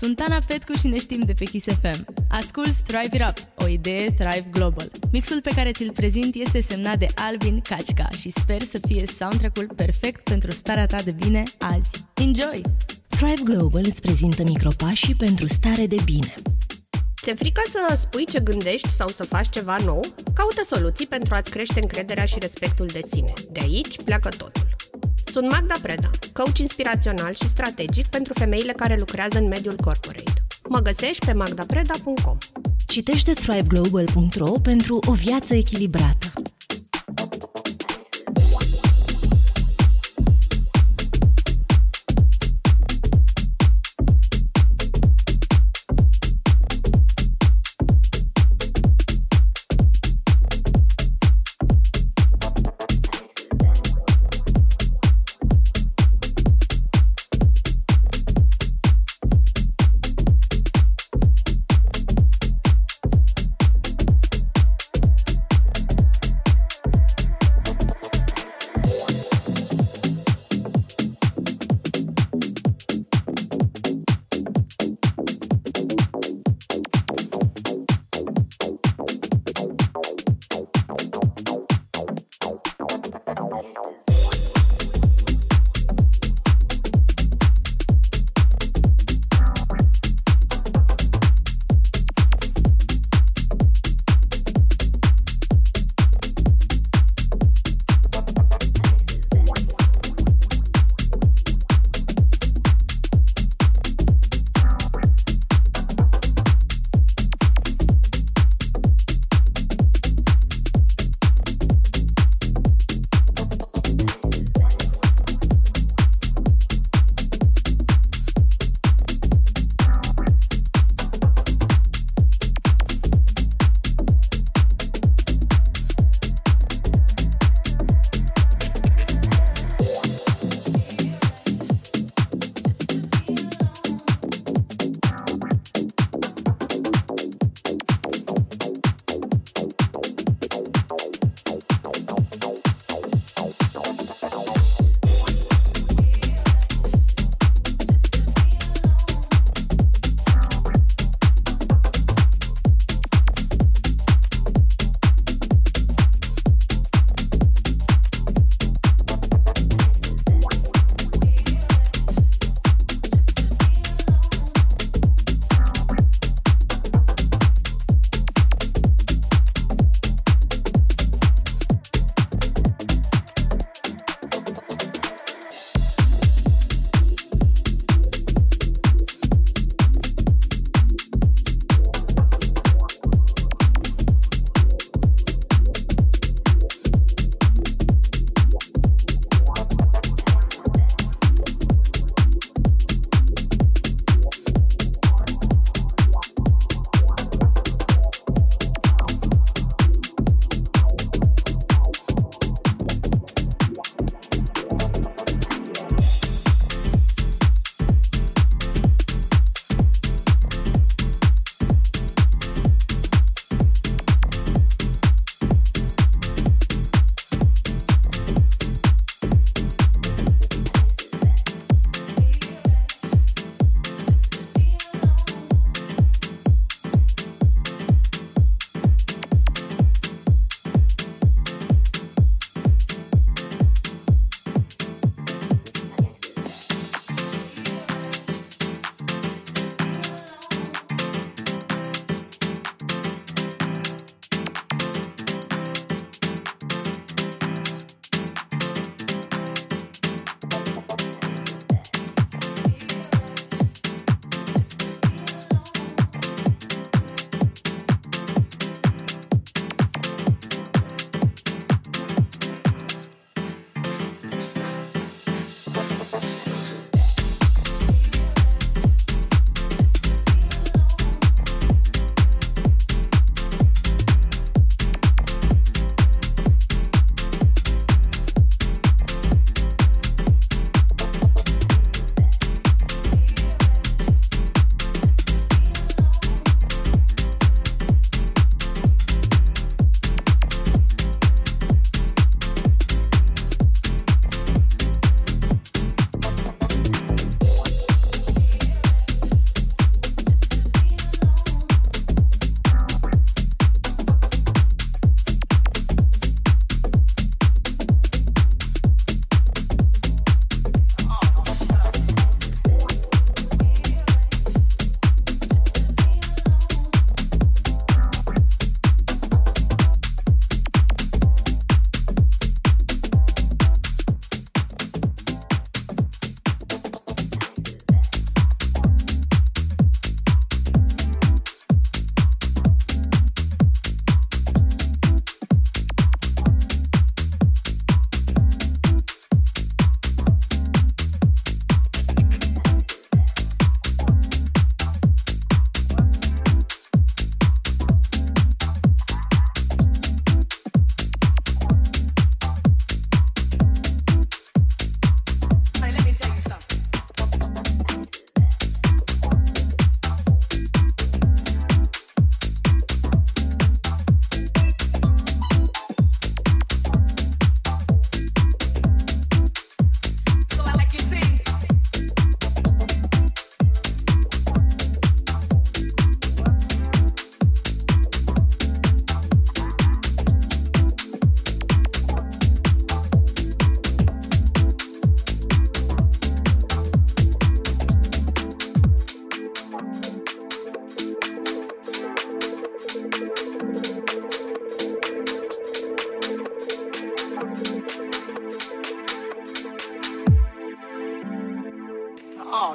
Sunt Ana Petcu și ne știm de pe Kiss FM. Asculți Thrive It Up, o idee Thrive Global. Mixul pe care ți-l prezint este semnat de Albin Kaczka și sper să fie soundtrack-ul perfect pentru starea ta de bine azi. Enjoy! Thrive Global îți prezintă micropașii pentru stare de bine. Ți-e frică să spui ce gândești sau să faci ceva nou? Caută soluții pentru a-ți crește încrederea și respectul de sine. De aici pleacă totul. Sunt Magda Preda, coach inspirațional și strategic pentru femeile care lucrează în mediul corporate. Mă găsești pe magdapreda.com. Citește thriveglobal.ro pentru o viață echilibrată.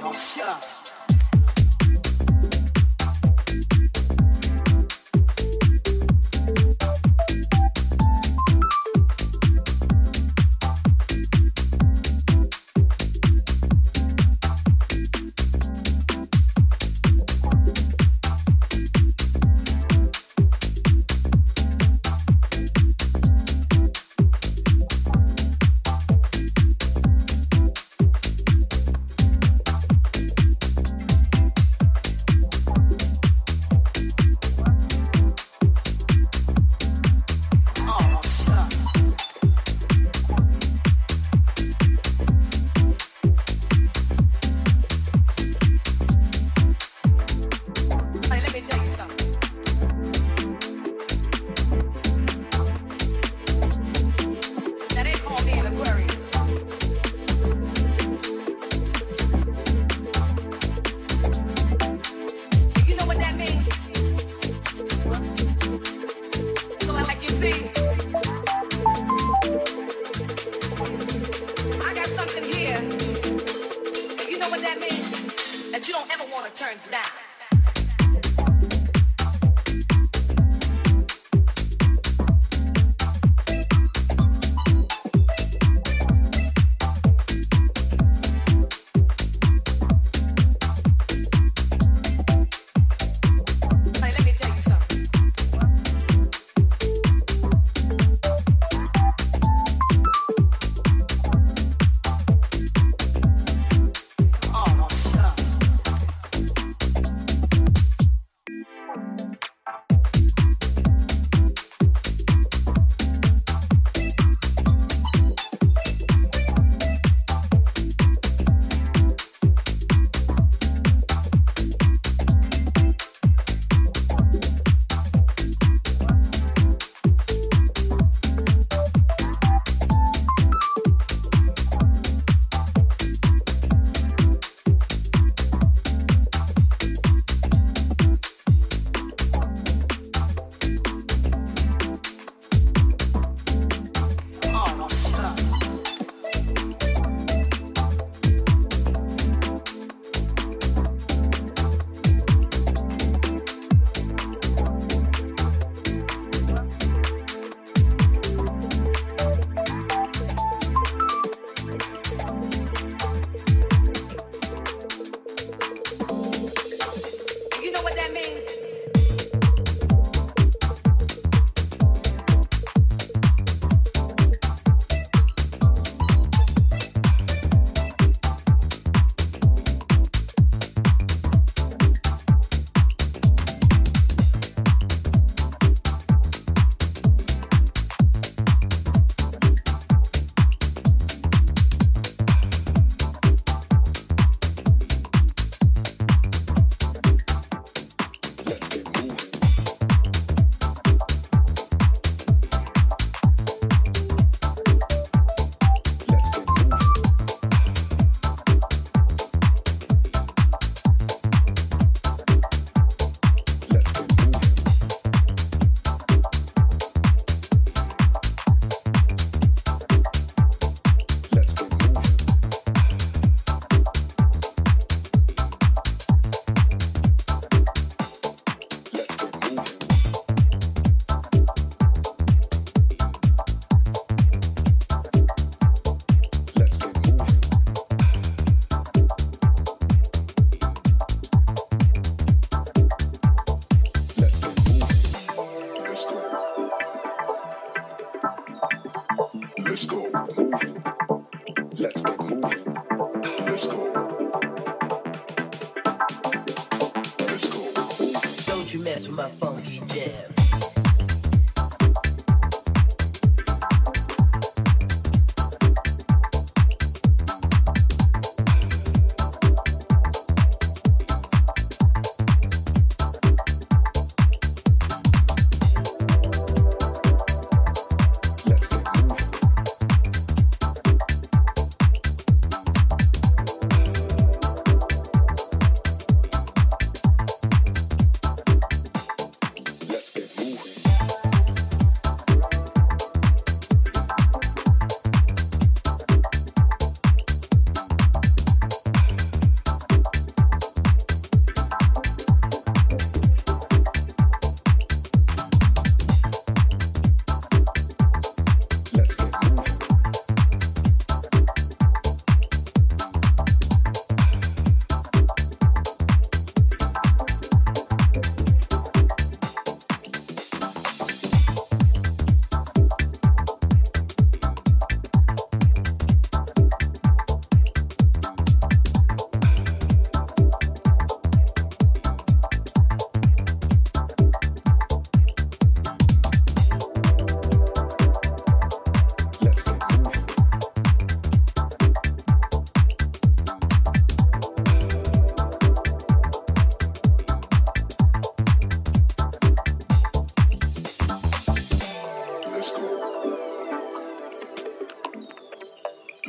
down, shut up.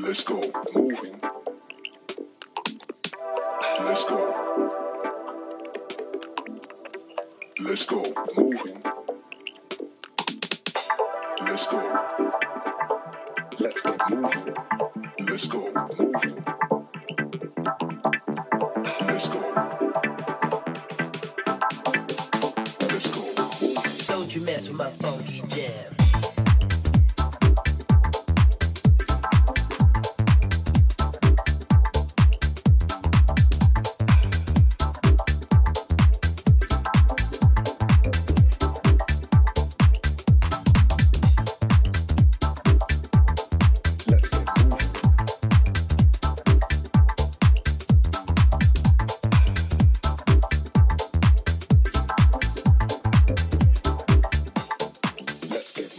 Let's go, moving. Let's go. Let's go, moving. Let's go. Let's get moving. Let's go, moving. Let's go. Let's go, moving. Don't you mess with my funky jam. Let's get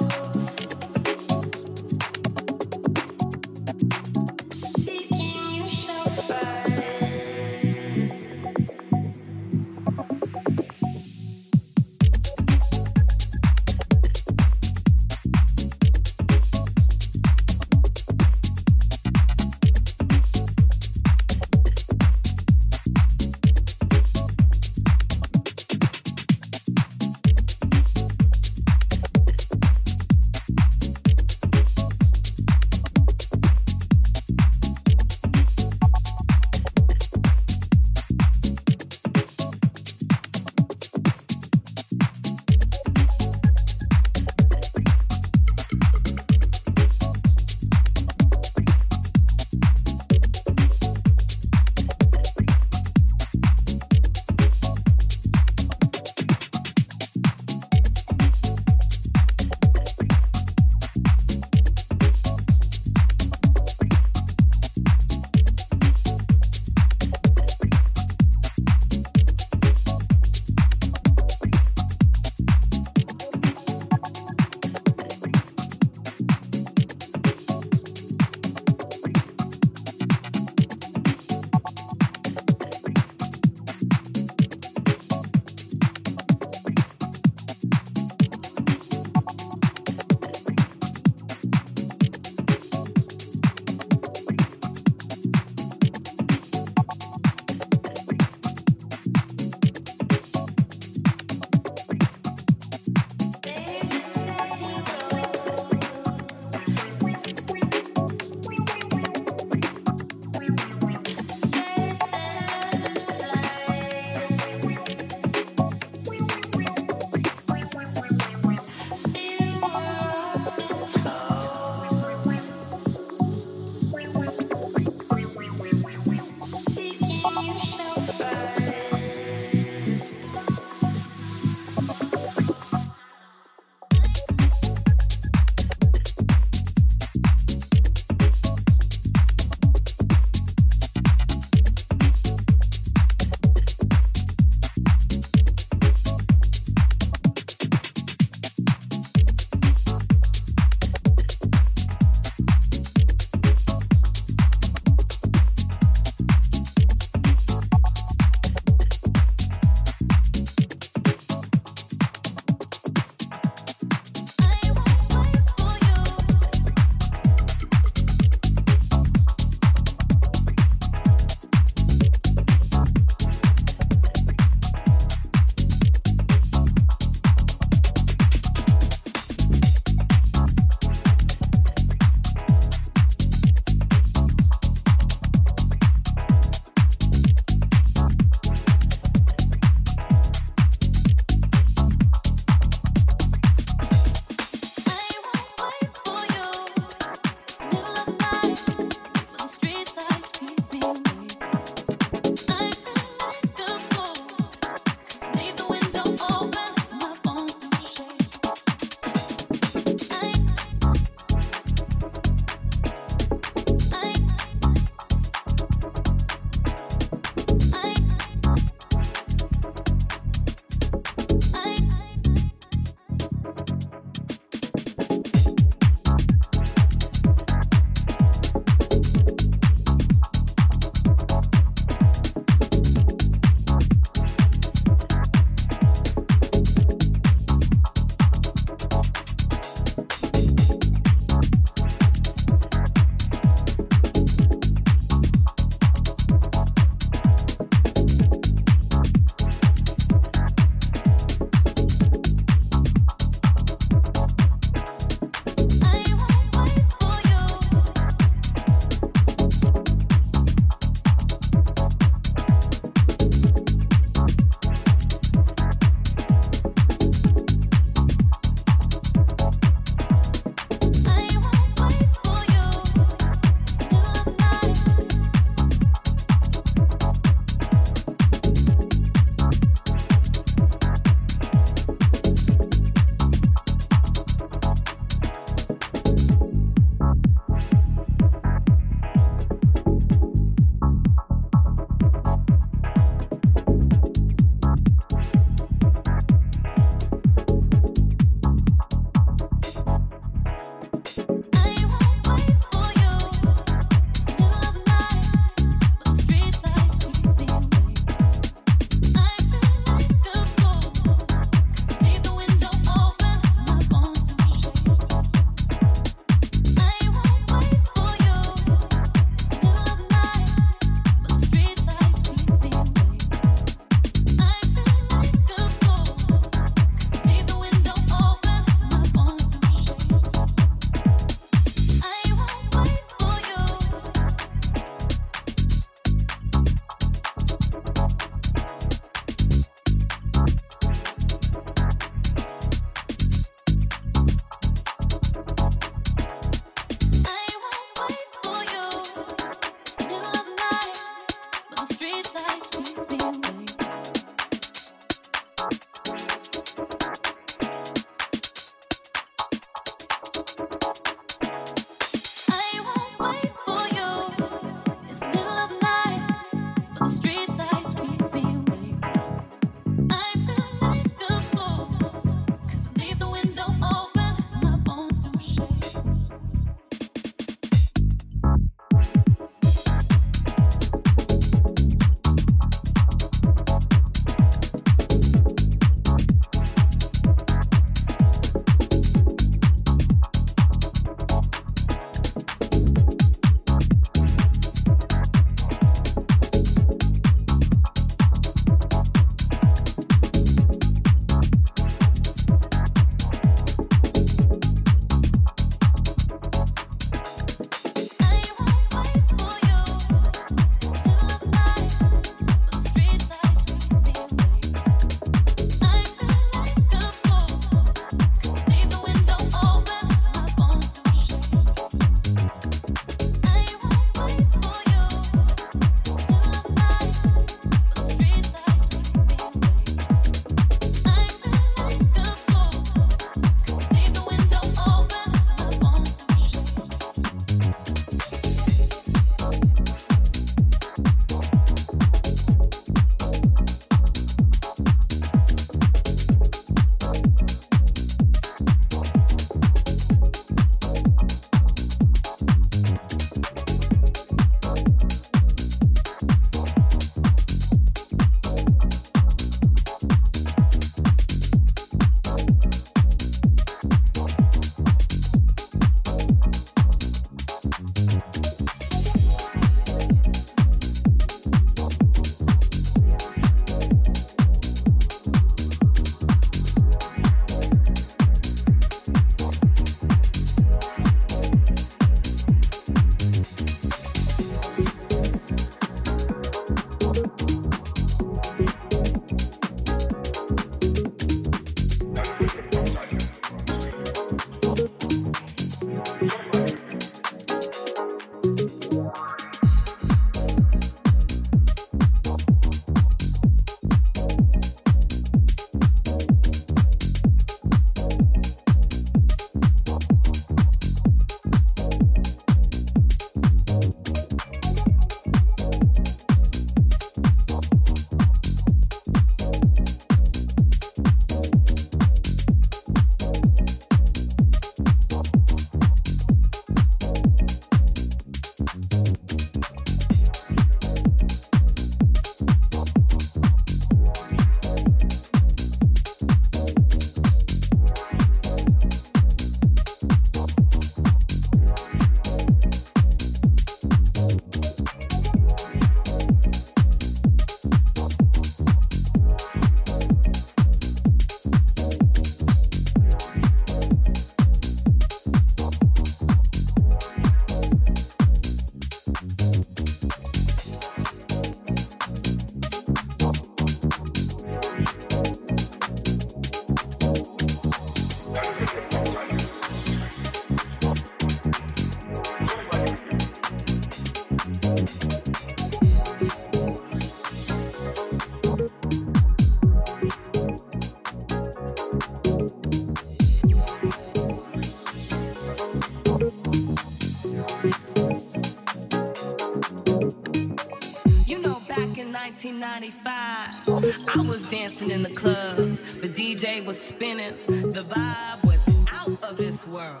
I was dancing in the club, the DJ was spinning, the vibe was out of this world.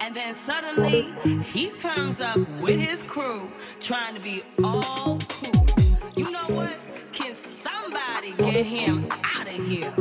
And then suddenly, he turns up with his crew, trying to be all cool. You know what? Can somebody get him out of here?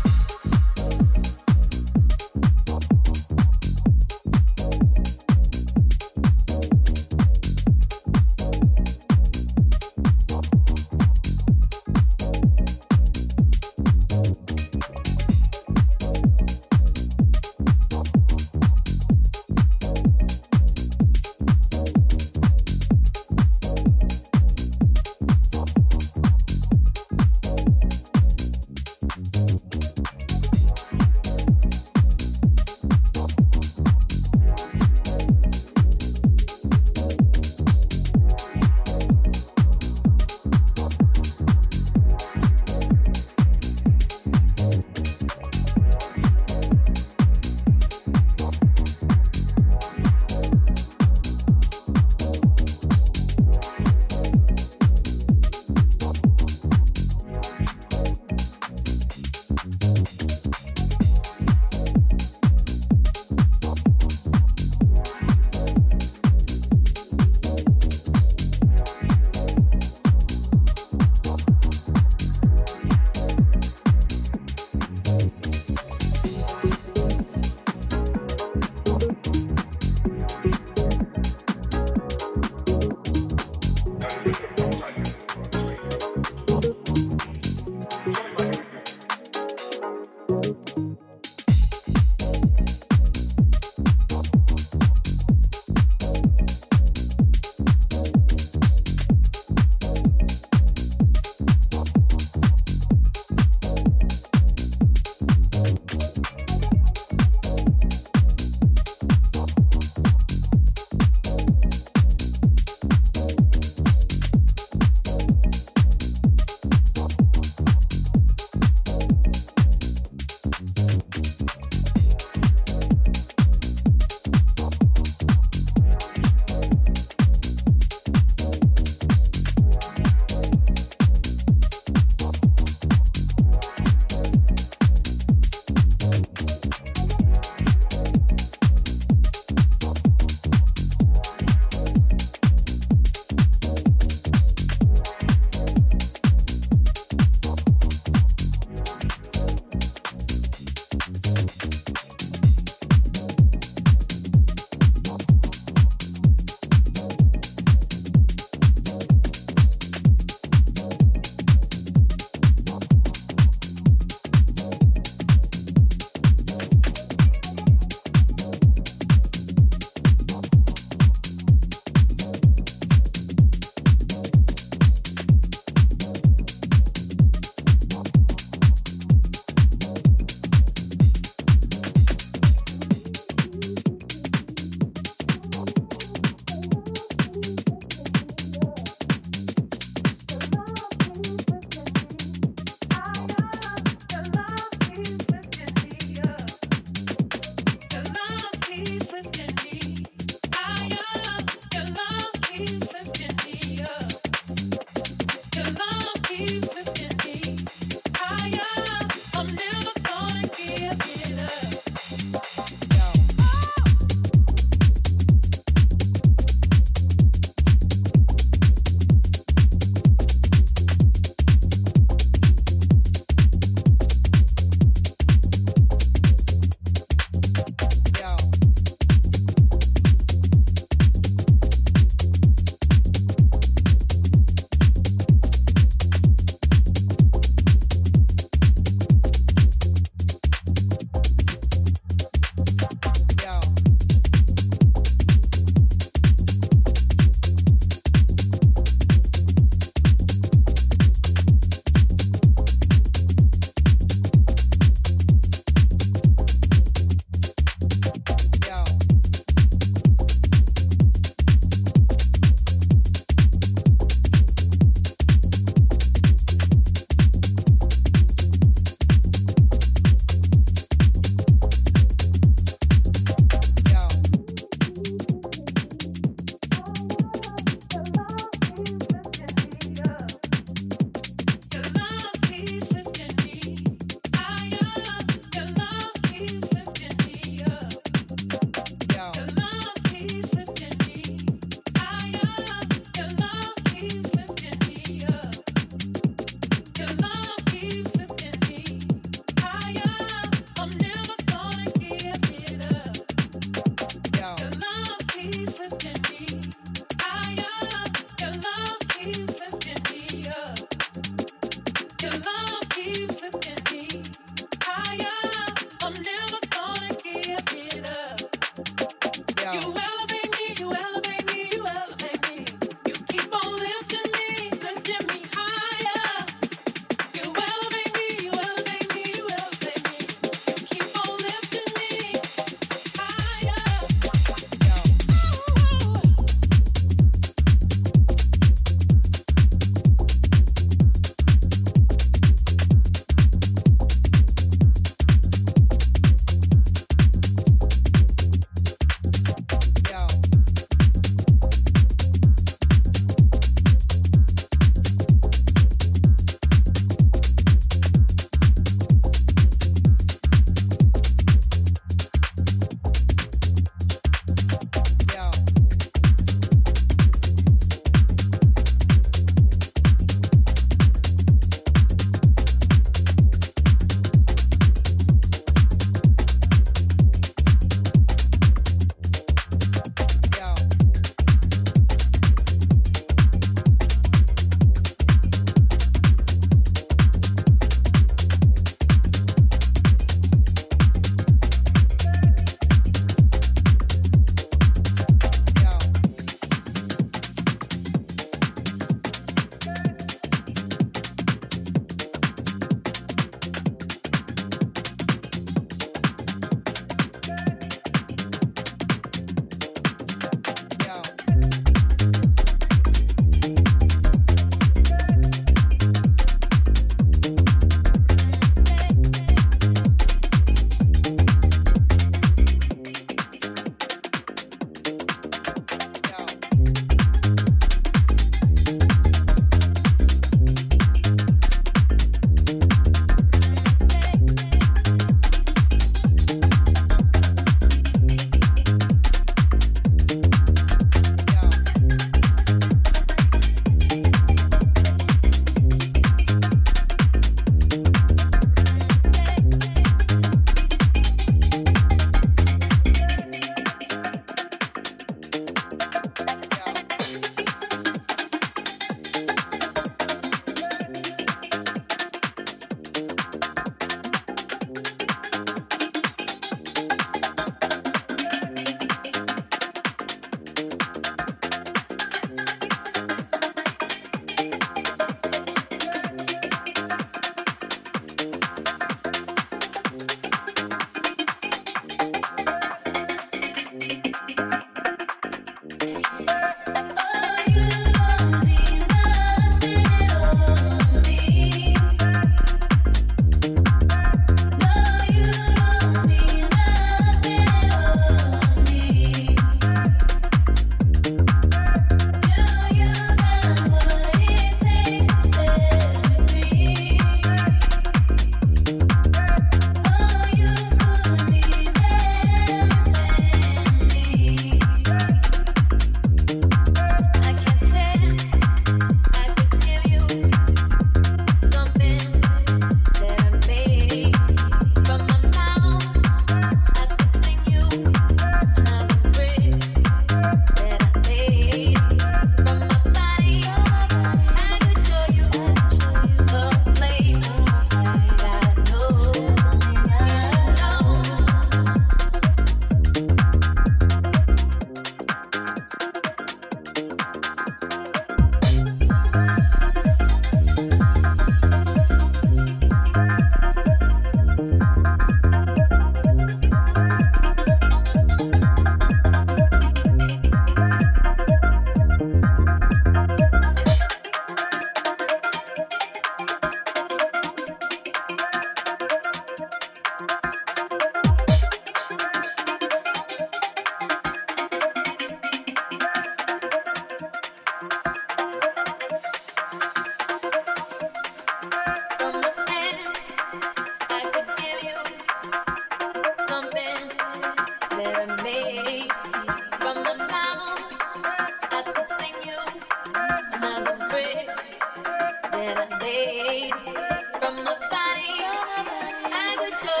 I could show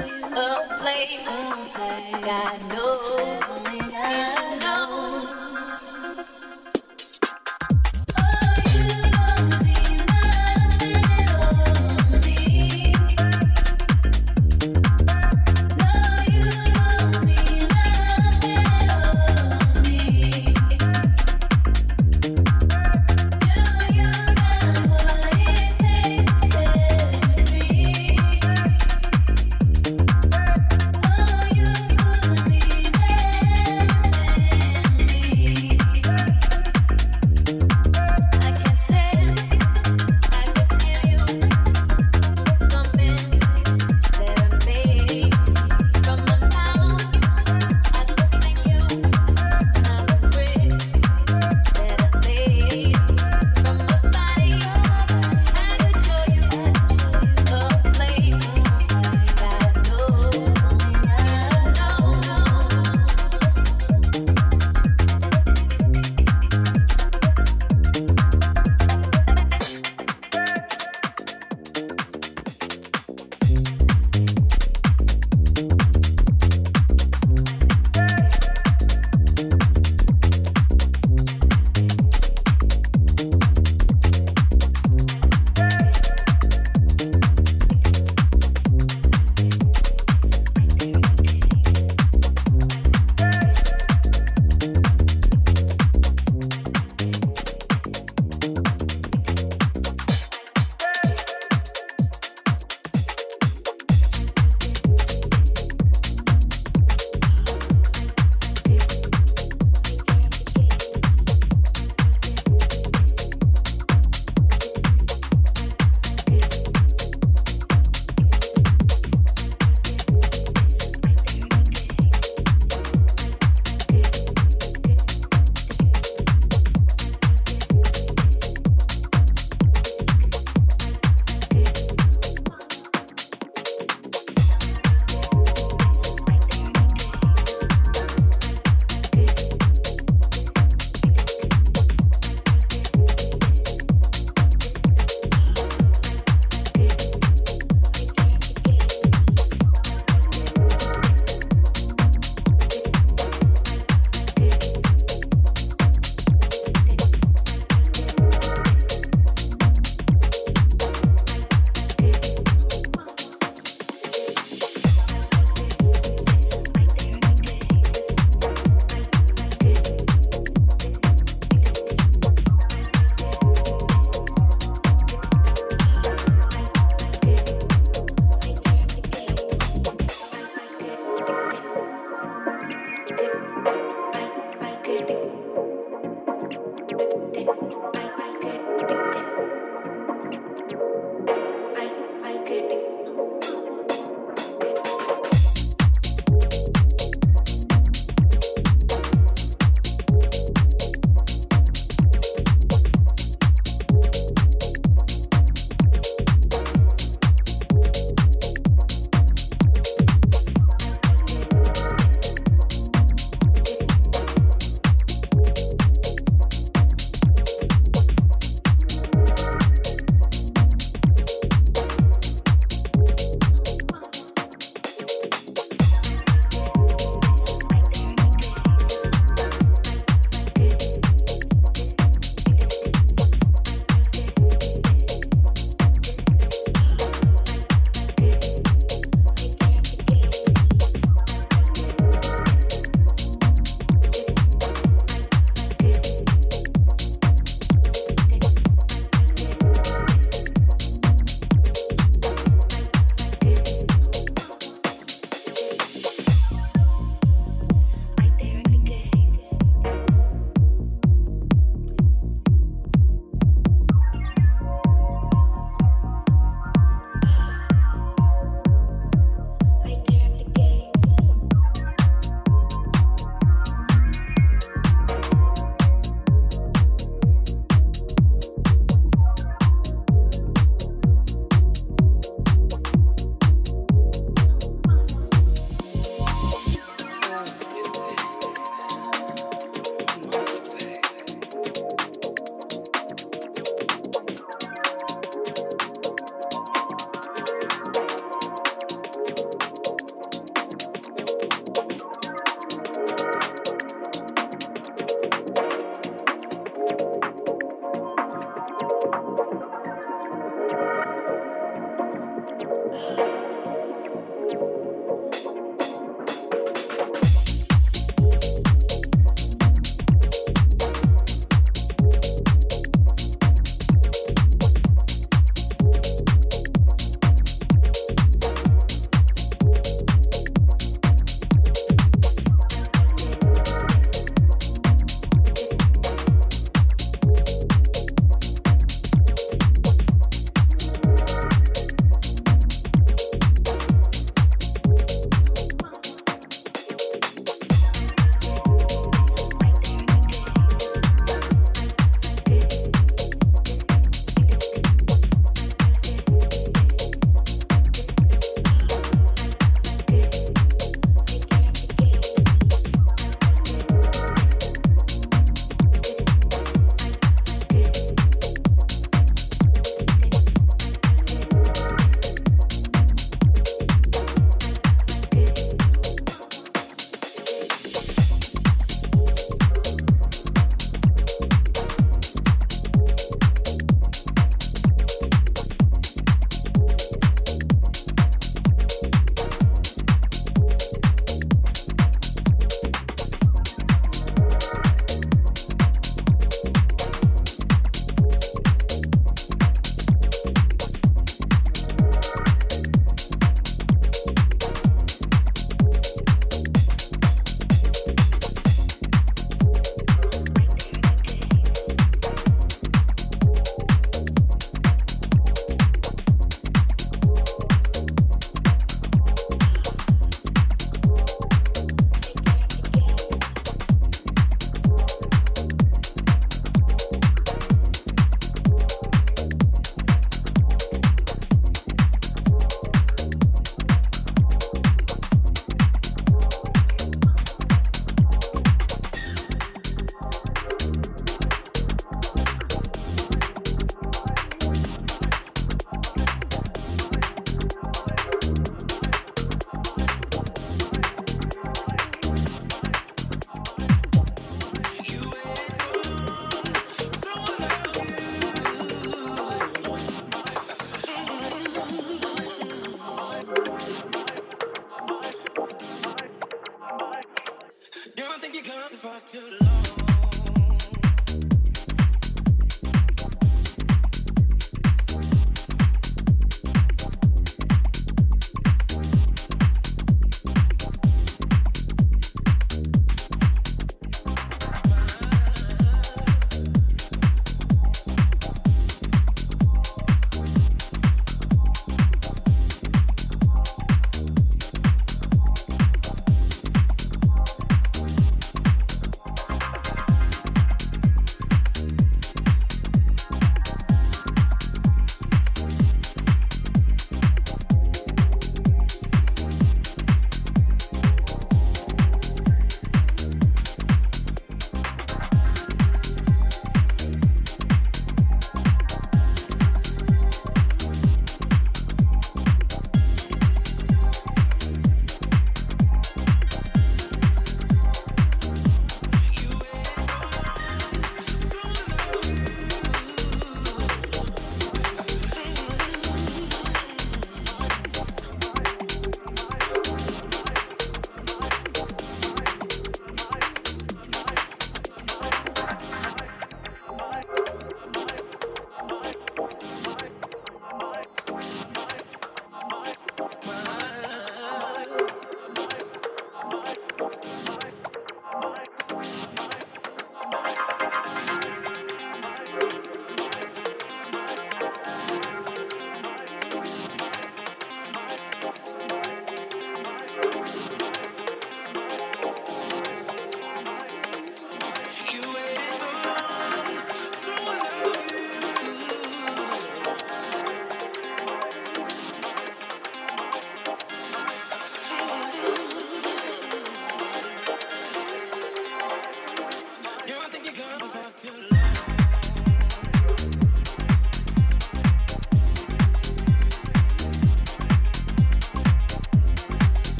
you a place God knows.